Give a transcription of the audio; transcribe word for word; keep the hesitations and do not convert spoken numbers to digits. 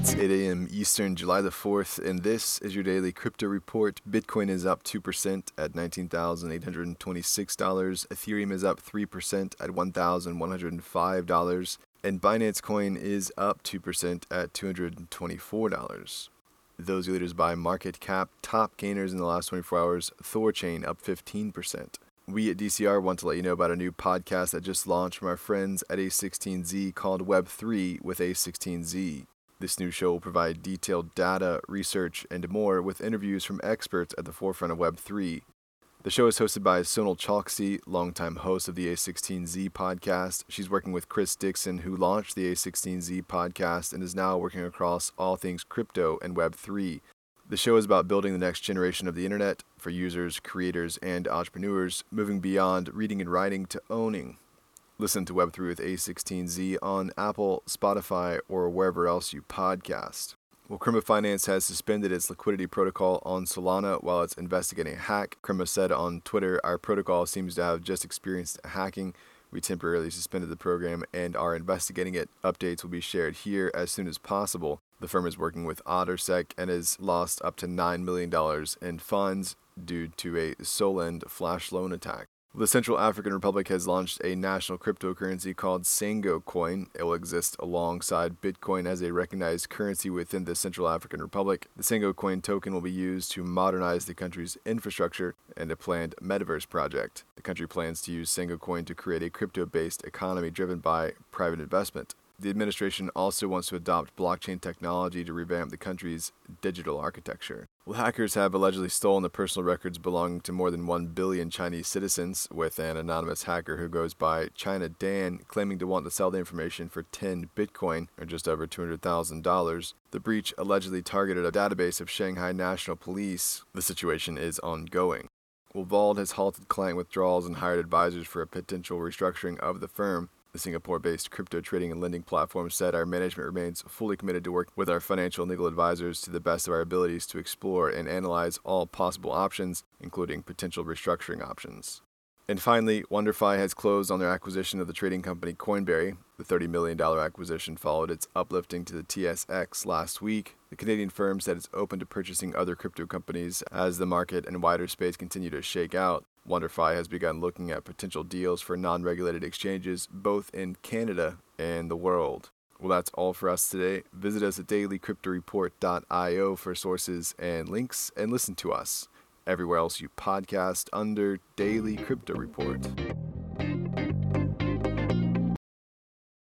It's eight a.m. Eastern, July the fourth, and this is your daily crypto report. Bitcoin is up two percent at nineteen thousand eight hundred twenty-six dollars. Ethereum is up three percent at one thousand one hundred five dollars. And Binance Coin is up two percent at two hundred twenty-four dollars. Those leaders by market cap, top gainers in the last twenty-four hours, ThorChain up fifteen percent. We at D C R want to let you know about a new podcast that just launched from our friends at A sixteen Z called Web three with A sixteen Z. This new show will provide detailed data, research, and more with interviews from experts at the forefront of Web three. The show is hosted by Sonal Chokski, longtime host of the A sixteen Z podcast. She's working with Chris Dixon, who launched the A sixteen Z podcast and is now working across all things crypto and Web three. The show is about building the next generation of the internet for users, creators, and entrepreneurs, moving beyond reading and writing to owning. Listen to Web three with A sixteen Z on Apple, Spotify, or wherever else you podcast. Well, Crema Finance has suspended its liquidity protocol on Solana while it's investigating a hack. Crema said on Twitter, "Our protocol seems to have just experienced hacking. We temporarily suspended the program and are investigating it. Updates will be shared here as soon as possible." The firm is working with OtterSec and has lost up to nine million dollars in funds due to a Solend flash loan attack. The Central African Republic has launched a national cryptocurrency called Sango Coin. It will exist alongside Bitcoin as a recognized currency within the Central African Republic. The Sango Coin token will be used to modernize the country's infrastructure and a planned metaverse project. The country plans to use Sango Coin to create a crypto-based economy driven by private investment. The administration also wants to adopt blockchain technology to revamp the country's digital architecture. Well, hackers have allegedly stolen the personal records belonging to more than one billion Chinese citizens, with an anonymous hacker who goes by China Dan claiming to want to sell the information for ten Bitcoin, or just over two hundred thousand dollars. The breach allegedly targeted a database of Shanghai National Police. The situation is ongoing. Well, Vauld has halted client withdrawals and hired advisors for a potential restructuring of the firm. The Singapore-based crypto trading and lending platform said, "Our management remains fully committed to work with our financial and legal advisors to the best of our abilities to explore and analyze all possible options, including potential restructuring options." And finally, WonderFi has closed on their acquisition of the trading company Coinberry. The thirty million dollars acquisition followed its uplifting to the T S X last week. The Canadian firm said it's open to purchasing other crypto companies as the market and wider space continue to shake out. WonderFi has begun looking at potential deals for non-regulated exchanges both in Canada and the world. Well, that's all for us today. Visit us at daily crypto report dot io for sources and links, and listen to us everywhere else you podcast under Daily Crypto Report.